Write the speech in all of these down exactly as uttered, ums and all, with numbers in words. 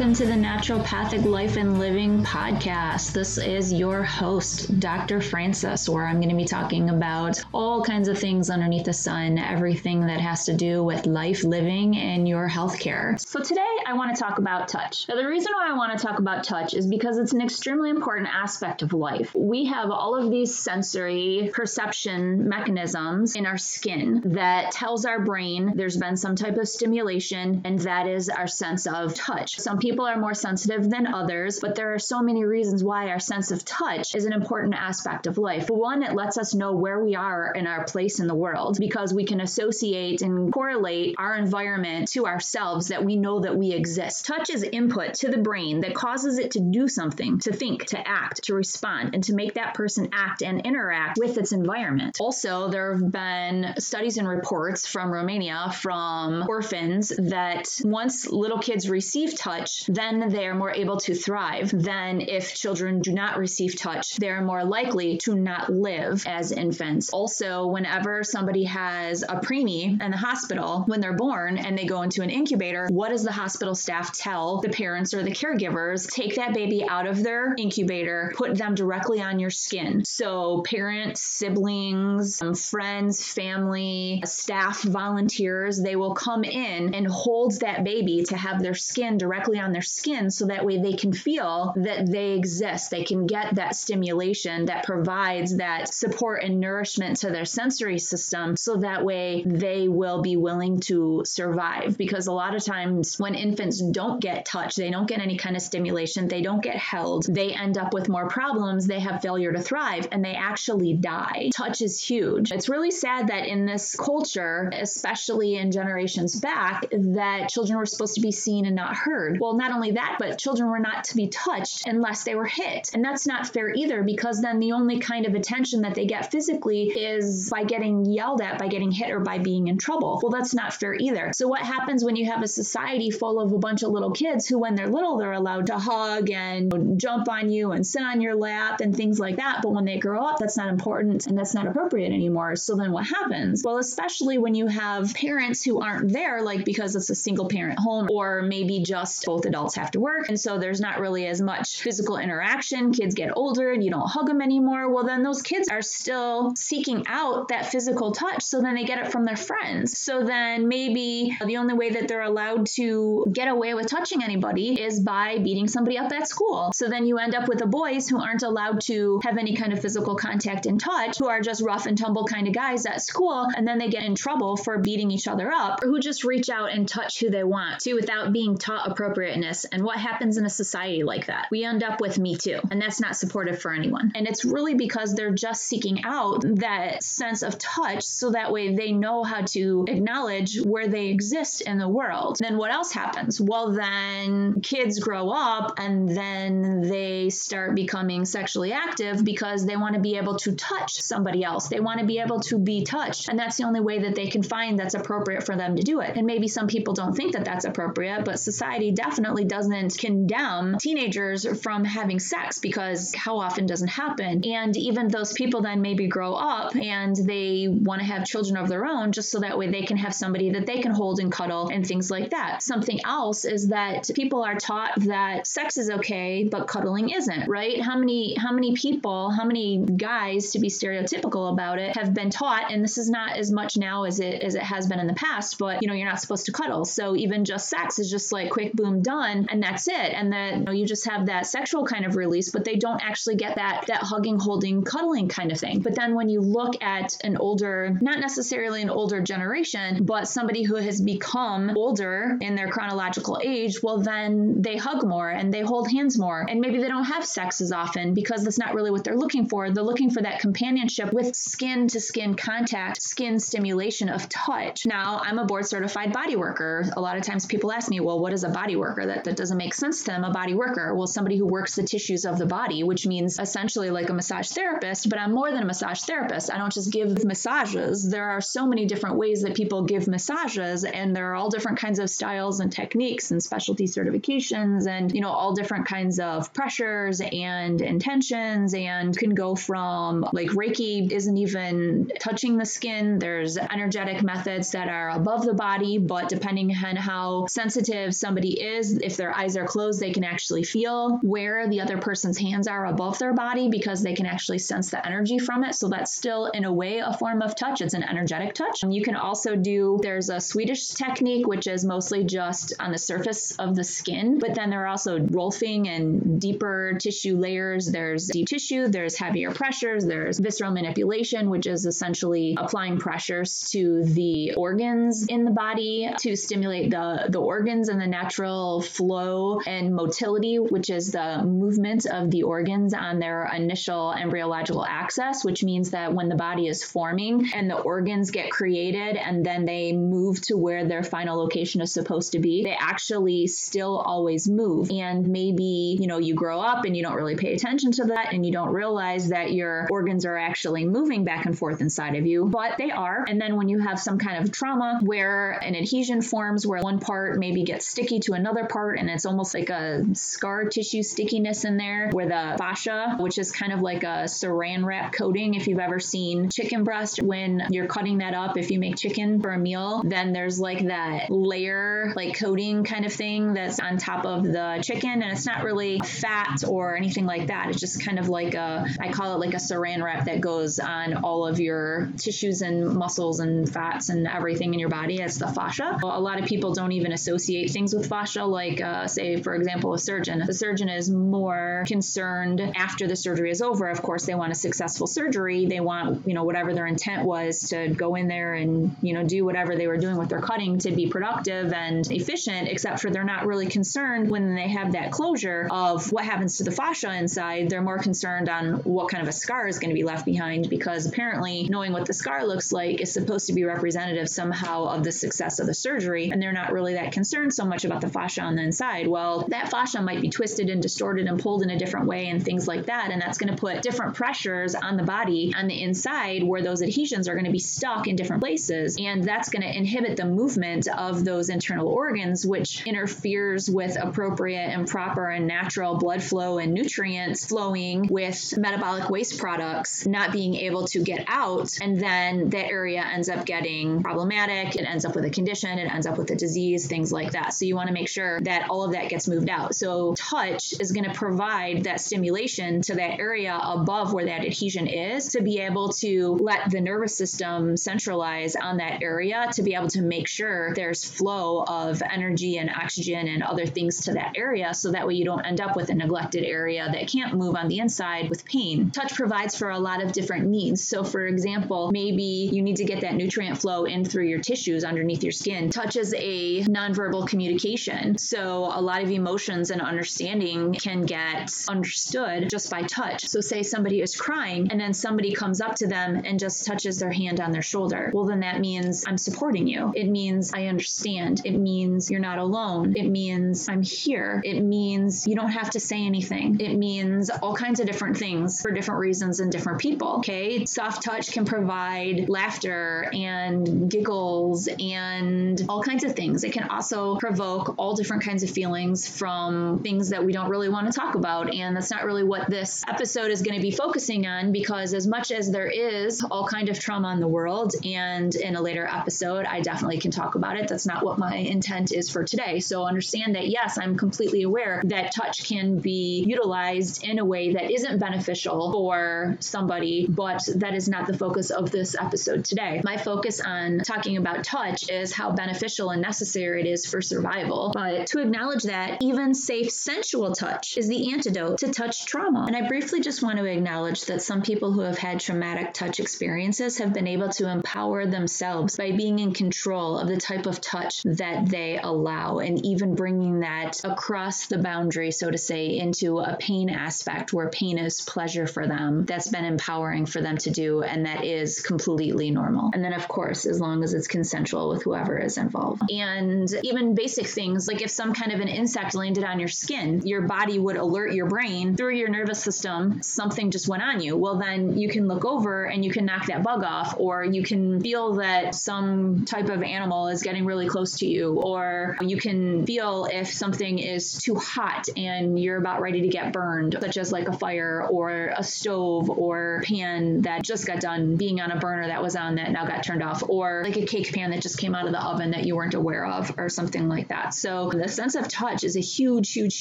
welcome to the Naturopathic Life and Living Podcast. This is your host, Doctor Francis, where I'm going to be talking about all kinds of things underneath the sun, everything that has to do with life, living, and your healthcare. So today I want to talk about touch. Now, the reason why I want to talk about touch is because it's an extremely important aspect of life. We have all of these sensory perception mechanisms in our skin that tells our brain there's been some type of stimulation, and that is our sense of touch. Some people are more sensitive than others, but there are so many reasons why our sense of touch is an important aspect of life. One, it lets us know where we are in our place in the world because we can associate and correlate our environment to ourselves, that we know that we exist. Touch is input to the brain that causes it to do something, to think, to act, to respond, and to make that person act and interact with its environment. Also, there have been studies and reports from Romania from orphans that once little kids receive touch, then they are more able to thrive than if children do not receive touch. They are more likely to not live as infants. Also, whenever somebody has a preemie in the hospital, when they're born and they go into an incubator, what does the hospital staff tell the parents or the caregivers? Take that baby out of their incubator, put them directly on your skin. So parents, siblings, friends, family, staff, volunteers, they will come in and hold that baby to have their skin directly on their skin, so that way they can feel that they exist. They can get that stimulation that provides that support and nourishment to their sensory system, so that way they will be willing to survive. Because a lot of times when infants don't get touch, they don't get any kind of stimulation, they don't get held, they end up with more problems, they have failure to thrive, and they actually die. Touch is huge. It's really sad that in this culture, especially in generations back, that children were supposed to be seen and not heard. Well, not only that, but children were not to be touched unless they were hit. And that's not fair either, because then the only kind of attention that they get physically is by getting yelled at, by getting hit, or by being in trouble. Well, that's not fair either. So what happens when you have a society full of a bunch of little kids who, when they're little, they're allowed to hug and jump on you and sit on your lap and things like that. But when they grow up, that's not important and that's not appropriate anymore. So then what happens? Well, especially when you have parents who aren't there, like because it's a single parent home, or maybe just both adults have to work. And so there's not really as much physical interaction. Kids get older and you don't hug them anymore. Well, then those kids are still seeking out that physical touch. So then they get it from their friends. So then maybe the only way that they're allowed to get away with touching anybody is by beating somebody up at school. So then you end up with the boys who aren't allowed to have any kind of physical contact and touch, who are just rough and tumble kind of guys at school. And then they get in trouble for beating each other up, or who just reach out and touch who they want to without being taught appropriateness. And what happens in a society like that? We end up with Me Too. And that's not supportive for anyone. And it's really because they're just seeking out that sense of touch, so that way they know how to acknowledge where they exist in the world. Then what else happens? Well, then kids grow up and then they start becoming sexually active because they want to be able to touch somebody else. They want to be able to be touched. And that's the only way that they can find that's appropriate for them to do it. And maybe some people don't think that that's appropriate, but society definitely doesn't condemn teenagers from having sex, because how often doesn't happen? And even those people then maybe grow up and they want to have children of their own, just so that way they can have somebody that they can hold and cuddle and things like that. Something else is that people are taught that sex is okay, but cuddling isn't, right? How many, how many people, how many guys, to be stereotypical about it, have been taught, and this is not as much now as it as it has been in the past, but you know, you're not supposed to cuddle. So even just sex is just like quick, boom, done, and that's it. And that, you know, you just have that sexual kind of release, but they don't actually get that that hugging, holding, cuddling kind of thing. But then when you look at an older, not necessarily an older generation, but somebody who has become older in their chronological age, well, then they hug more and they hold hands more. And maybe they don't have sex as often because that's not really what they're looking for. They're looking for that companionship with skin to skin contact, skin stimulation of touch. Now, I'm a board certified body worker. A lot of times people ask me, well, what is a body worker? That, that doesn't make sense to them. A body worker, well, somebody who works the tissues of the body, which means essentially like a massage therapist, but I'm more than a massage therapist. I don't just give massages. There are so many different ways that people give massages, and there are all different kinds of styles and techniques techniques and specialty certifications and, you know, all different kinds of pressures and intentions, and can go from like Reiki isn't even touching the skin. There's energetic methods that are above the body, but depending on how sensitive somebody is, if their eyes are closed, they can actually feel where the other person's hands are above their body because they can actually sense the energy from it. So that's still in a way a form of touch. It's an energetic touch. And you can also do, there's a Swedish technique, which is mostly just on the surface of the skin, but then there are also Rolfing and deeper tissue layers. There's deep tissue, there's heavier pressures, there's visceral manipulation, which is essentially applying pressures to the organs in the body to stimulate the, the organs and the natural flow and motility, which is the movement of the organs on their initial embryological axis, which means that when the body is forming and the organs get created and then they move to where their final location is supposed to be, they actually still always move. And maybe, you know, you grow up and you don't really pay attention to that and you don't realize that your organs are actually moving back and forth inside of you, but they are. And then when you have some kind of trauma where an adhesion forms, where one part maybe gets sticky to another part, and it's almost like a scar tissue stickiness in there, where the fascia, which is kind of like a saran wrap coating, if you've ever seen chicken breast, when you're cutting that up, if you make chicken for a meal, then there's like that layer, like coating kind of thing that's on top of the chicken, and it's not really fat or anything like that. It's just kind of like a, I call it like a saran wrap that goes on all of your tissues and muscles and fats and everything in your body. It's the fascia. A lot of people don't even associate things with fascia, like uh, say, for example, a surgeon. The surgeon is more concerned after the surgery is over. Of course, they want a successful surgery. They want, you know, whatever their intent was to go in there and, you know, do whatever they were doing with their cutting to be productive and efficient, except for they're not really concerned when they have that closure of what happens to the fascia inside. They're more concerned on what kind of a scar is going to be left behind, because apparently knowing what the scar looks like is supposed to be representative somehow of the success of the surgery, and they're not really that concerned so much about the fascia on the inside. Well, that fascia might be twisted and distorted and pulled in a different way and things like that, and that's going to put different pressures on the body on the inside, where those adhesions are going to be stuck in different places, and that's going to inhibit the movement of those internal organs, which interferes with appropriate and proper and natural blood flow and nutrients flowing, with metabolic waste products not being able to get out, and then that area ends up getting problematic. It ends up with a condition, it ends up with a disease, things like that. So you want to make sure that all of that gets moved out. So touch is going to provide that stimulation to that area above where that adhesion is, to be able to let the nervous system centralize on that area, to be able to make sure there's flow of energy and oxygen and other things to that area, so that way you don't end up with a neglected area that can't move on the inside with pain. Touch provides for a lot of different needs. So for example, maybe you need to get that nutrient flow in through your tissues underneath your skin. Touch is a nonverbal communication. So a lot of emotions and understanding can get understood just by touch. So say somebody is crying and then somebody comes up to them and just touches their hand on their shoulder. Well, then that means I'm supporting you. It means I understand. It means you're not alone. It means I'm here. It means you don't have to say anything. It means all kinds of different things for different reasons and different people. Okay. Soft touch can provide laughter and giggles and all kinds of things. It can also provoke all different kinds of feelings from things that we don't really want to talk about. And that's not really what this episode is going to be focusing on, because as much as there is all kind of trauma in the world, and in a later episode, I definitely can talk about it. That's not what my intent is for today. So understand that, yes, I'm completely aware that touch can be utilized in a way that isn't beneficial for somebody, but that is not the focus of this episode today. My focus on talking about touch is how beneficial and necessary it is for survival. But to acknowledge that even safe sensual touch is the antidote to touch trauma. And I briefly just want to acknowledge that some people who have had traumatic touch experiences have been able to empower themselves by being in control of the type of touch that they allow, and even bringing that across the boundary, so to say, into a pain aspect where pain is pleasure for them. That's been empowering for them to do, and that is completely normal. And then, of course, as long as it's consensual with whoever is involved. And even basic things, like if some kind of an insect landed on your skin, your body would alert your brain through your nervous system, something just went on you. Well, then you can look over and you can knock that bug off, or you can feel that some type of animal is getting really close to you, or where you can feel if something is too hot and you're about ready to get burned, such as like a fire or a stove or pan that just got done being on a burner that was on that now got turned off, or like a cake pan that just came out of the oven that you weren't aware of or something like that. So the sense of touch is a huge, huge,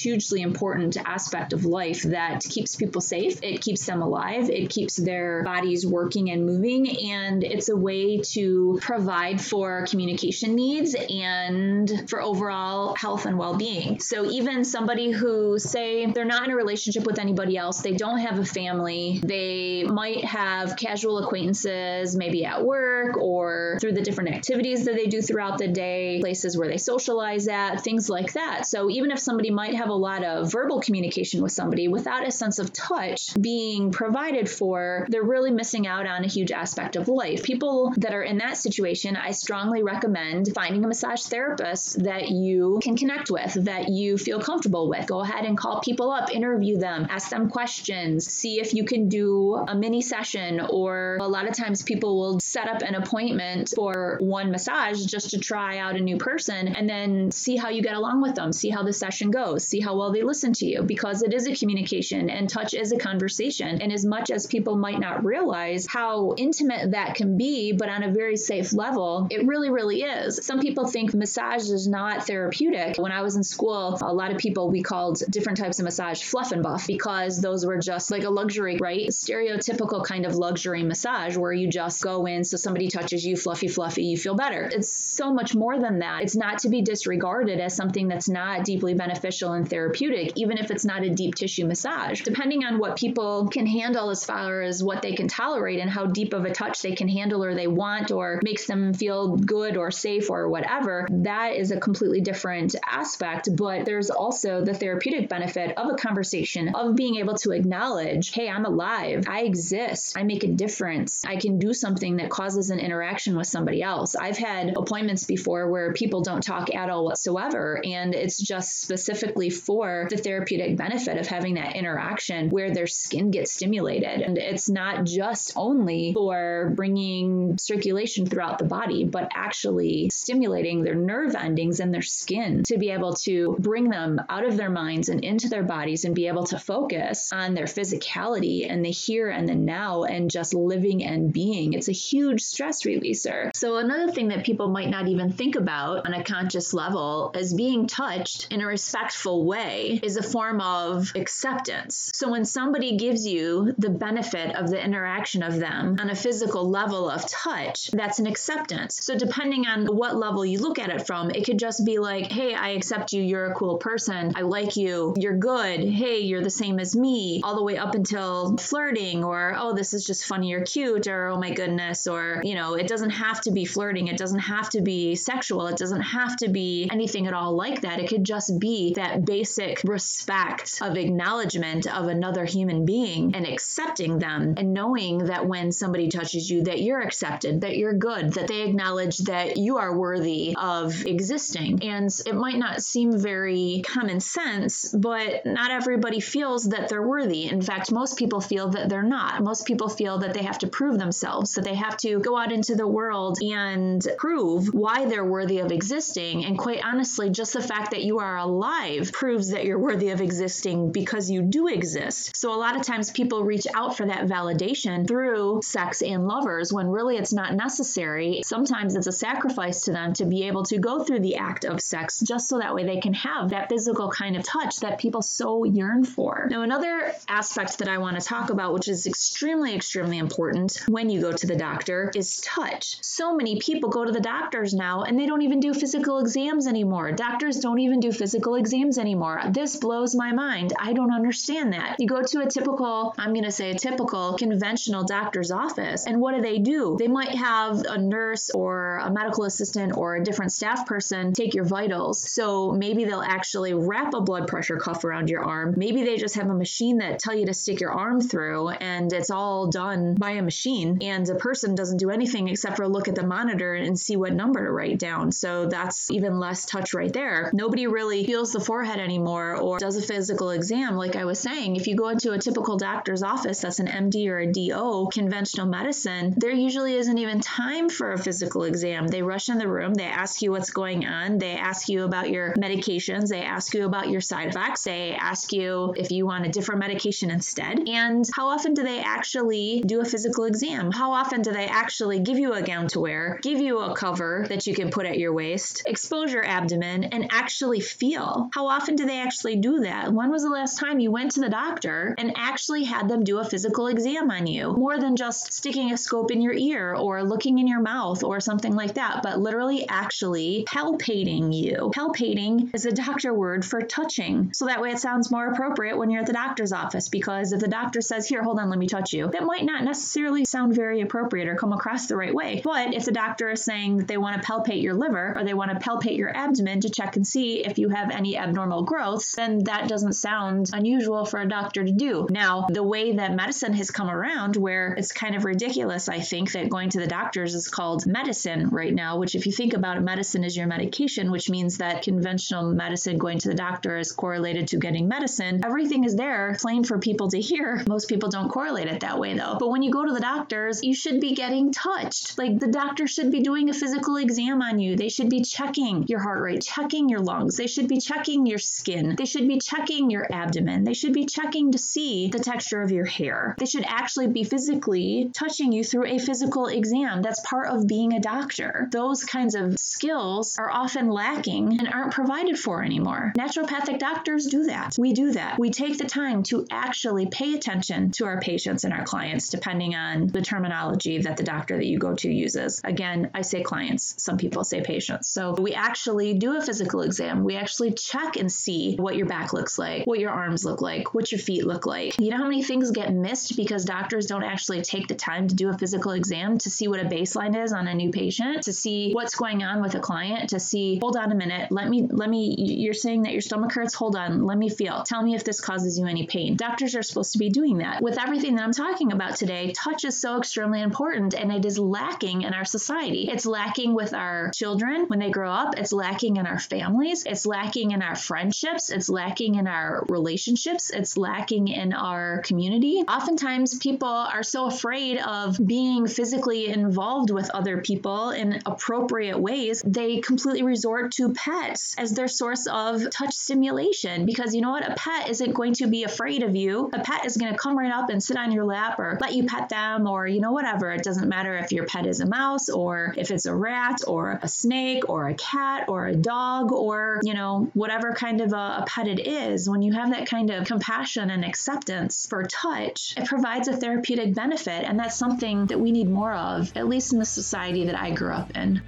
hugely important aspect of life that keeps people safe. It keeps them alive. It keeps their bodies working and moving. And it's a way to provide for communication needs and for overall health and well-being. So even somebody who, say, they're not in a relationship with anybody else, they don't have a family, they might have casual acquaintances, maybe at work or through the different activities that they do throughout the day, places where they socialize at, things like that. So even if somebody might have a lot of verbal communication with somebody, without a sense of touch being provided for, they're really missing out on a huge aspect of life. People that are in that situation, I strongly recommend finding a massage therapist that you can connect with, that you feel comfortable with. Go ahead and call people up, interview them, ask them questions, see if you can do a mini session, or a lot of times people will set up an appointment for one massage just to try out a new person and then see how you get along with them, see how the session goes, see how well they listen to you, because it is a communication and touch is a conversation. And as much as people might not realize how intimate that can be, but on a very safe level, it really, really is. Some people think massage is not therapeutic. When I was in school, a lot of people, we called different types of massage fluff and buff, because those were just like a luxury, right? Stereotypical kind of luxury massage where you just go in, so somebody touches you, fluffy, fluffy, you feel better. It's so much more than that. It's not to be disregarded as something that's not deeply beneficial and therapeutic, even if it's not a deep tissue massage. Depending on what people can handle as far as what they can tolerate and how deep of a touch they can handle or they want or makes them feel good or safe or whatever, that is a completely different aspect. But there's also the therapeutic benefit of a conversation, of being able to acknowledge, hey, I'm alive, I exist, I make a difference, I can do something that causes an interaction with somebody else. I've had appointments before where people don't talk at all whatsoever, and it's just specifically for the therapeutic benefit of having that interaction where their skin gets stimulated. And it's not just only for bringing circulation throughout the body, but actually stimulating their nerve endings and their skin to be able to bring them out of their minds and into their bodies and be able to focus on their physicality and the here and the now and just living and being. It's a huge stress releaser. So another thing that people might not even think about on a conscious level is being touched in a respectful way is a form of acceptance. So when somebody gives you the benefit of the interaction of them on a physical level of touch, that's an acceptance. So depending on what level you look at it from, it could just be like, hey, I accept you, you're a cool person, I like you, you're good, hey, you're the same as me, all the way up until flirting, or, oh, this is just funny or cute, or, oh my goodness, or, you know, it doesn't have to be flirting, it doesn't have to be sexual, it doesn't have to be anything at all like that. It could just be that basic respect of acknowledgement of another human being and accepting them and knowing that when somebody touches you, that you're accepted, that you're good, that they acknowledge that you are worthy of existing. And it might not seem very common sense, but not everybody feels that they're worthy. In fact, most people feel that they're not. Most people feel that they have to prove themselves, that they have to go out into the world and prove why they're worthy of existing. And quite honestly, just the fact that you are alive proves that you're worthy of existing because you do exist. So a lot of times people reach out for that validation through sex and lovers when really it's not necessary. Sometimes it's a sacrifice to them to be able to go through the act of sex just so that way they can have that physical kind of touch that people so yearn for. Now, another aspect that I want to talk about, which is extremely, extremely important when you go to the doctor, is touch. So many people go to the doctors now and they don't even do physical exams anymore. Doctors don't even do physical exams anymore. This blows my mind. I don't understand that. You go to a typical, I'm going to say a typical conventional doctor's office, and what do they do? They might have a nurse or a medical assistant or a different staff person take your vitals. So maybe they'll actually wrap a blood pressure cuff around your arm. Maybe they just have a machine that tell you to stick your arm through, and it's all done by a machine, and a person doesn't do anything except for look at the monitor and see what number to write down. So that's even less touch right there. Nobody really feels the forehead anymore or does a physical exam. Like I was saying, if you go into a typical doctor's office that's an M D or a D O, conventional medicine, there usually isn't even time for a physical exam. They rush in the room, they ask you what's going going on. They ask you about your medications. They ask you about your side effects. They ask you if you want a different medication instead. And how often do they actually do a physical exam? How often do they actually give you a gown to wear, give you a cover that you can put at your waist, expose your abdomen, and actually feel? How often do they actually do that? When was the last time you went to the doctor and actually had them do a physical exam on you? More than just sticking a scope in your ear or looking in your mouth or something like that, but literally actually palpating you. Palpating is a doctor word for touching. So that way it sounds more appropriate when you're at the doctor's office, because if the doctor says, here, hold on, let me touch you, that might not necessarily sound very appropriate or come across the right way. But if the doctor is saying that they want to palpate your liver or they want to palpate your abdomen to check and see if you have any abnormal growths, then that doesn't sound unusual for a doctor to do. Now, the way that medicine has come around, where it's kind of ridiculous, I think, that going to the doctors is called medicine right now, which if you think about it, medicine is your medication, which means that conventional medicine, going to the doctor, is correlated to getting medicine. Everything is there, plain for people to hear. Most people don't correlate it that way, though. But when you go to the doctors, you should be getting touched. Like, the doctor should be doing a physical exam on you. They should be checking your heart rate, checking your lungs. They should be checking your skin. They should be checking your abdomen. They should be checking to see the texture of your hair. They should actually be physically touching you through a physical exam. That's part of being a doctor. Those kinds of skills are often lacking and aren't provided for anymore. Naturopathic doctors do that. We do that. We take the time to actually pay attention to our patients and our clients, depending on the terminology that the doctor that you go to uses. Again, I say clients. Some people say patients. So we actually do a physical exam. We actually check and see what your back looks like, what your arms look like, what your feet look like. You know how many things get missed because doctors don't actually take the time to do a physical exam to see what a baseline is on a new patient, to see what's going on with a client, to see, hold on a minute, let me, let me, you're saying that your stomach hurts, hold on, let me feel. Tell me if this causes you any pain. Doctors are supposed to be doing that. With everything that I'm talking about today, touch is so extremely important, and it is lacking in our society. It's lacking with our children when they grow up. It's lacking in our families. It's lacking in our friendships. It's lacking in our relationships. It's lacking in our community. Oftentimes, people are so afraid of being physically involved with other people in appropriate ways, they completely resort to pets as their source of touch stimulation. Because you know what? A pet isn't going to be afraid of you. A pet is going to come right up and sit on your lap or let you pet them or, you know, whatever. It doesn't matter if your pet is a mouse or if it's a rat or a snake or a cat or a dog or, you know, whatever kind of a, a pet it is. When you have that kind of compassion and acceptance for touch, it provides a therapeutic benefit. And that's something that we need more of, at least in the society that I grew up in.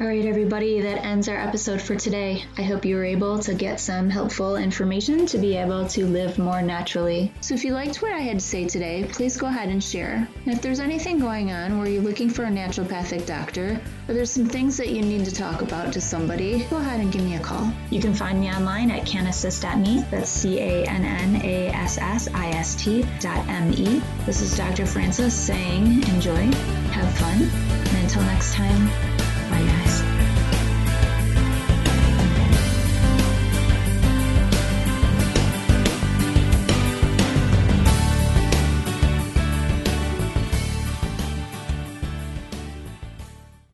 All right, everybody, that ends our episode for today. I hope you were able to get some helpful information to be able to live more naturally. So if you liked what I had to say today, please go ahead and share. And if there's anything going on where you're looking for a naturopathic doctor, or there's some things that you need to talk about to somebody, go ahead and give me a call. You can find me online at canassist dot me. That's C A N N A S S I S T dot M E. This is Doctor Francis saying enjoy, have fun, and until next time, bye guys.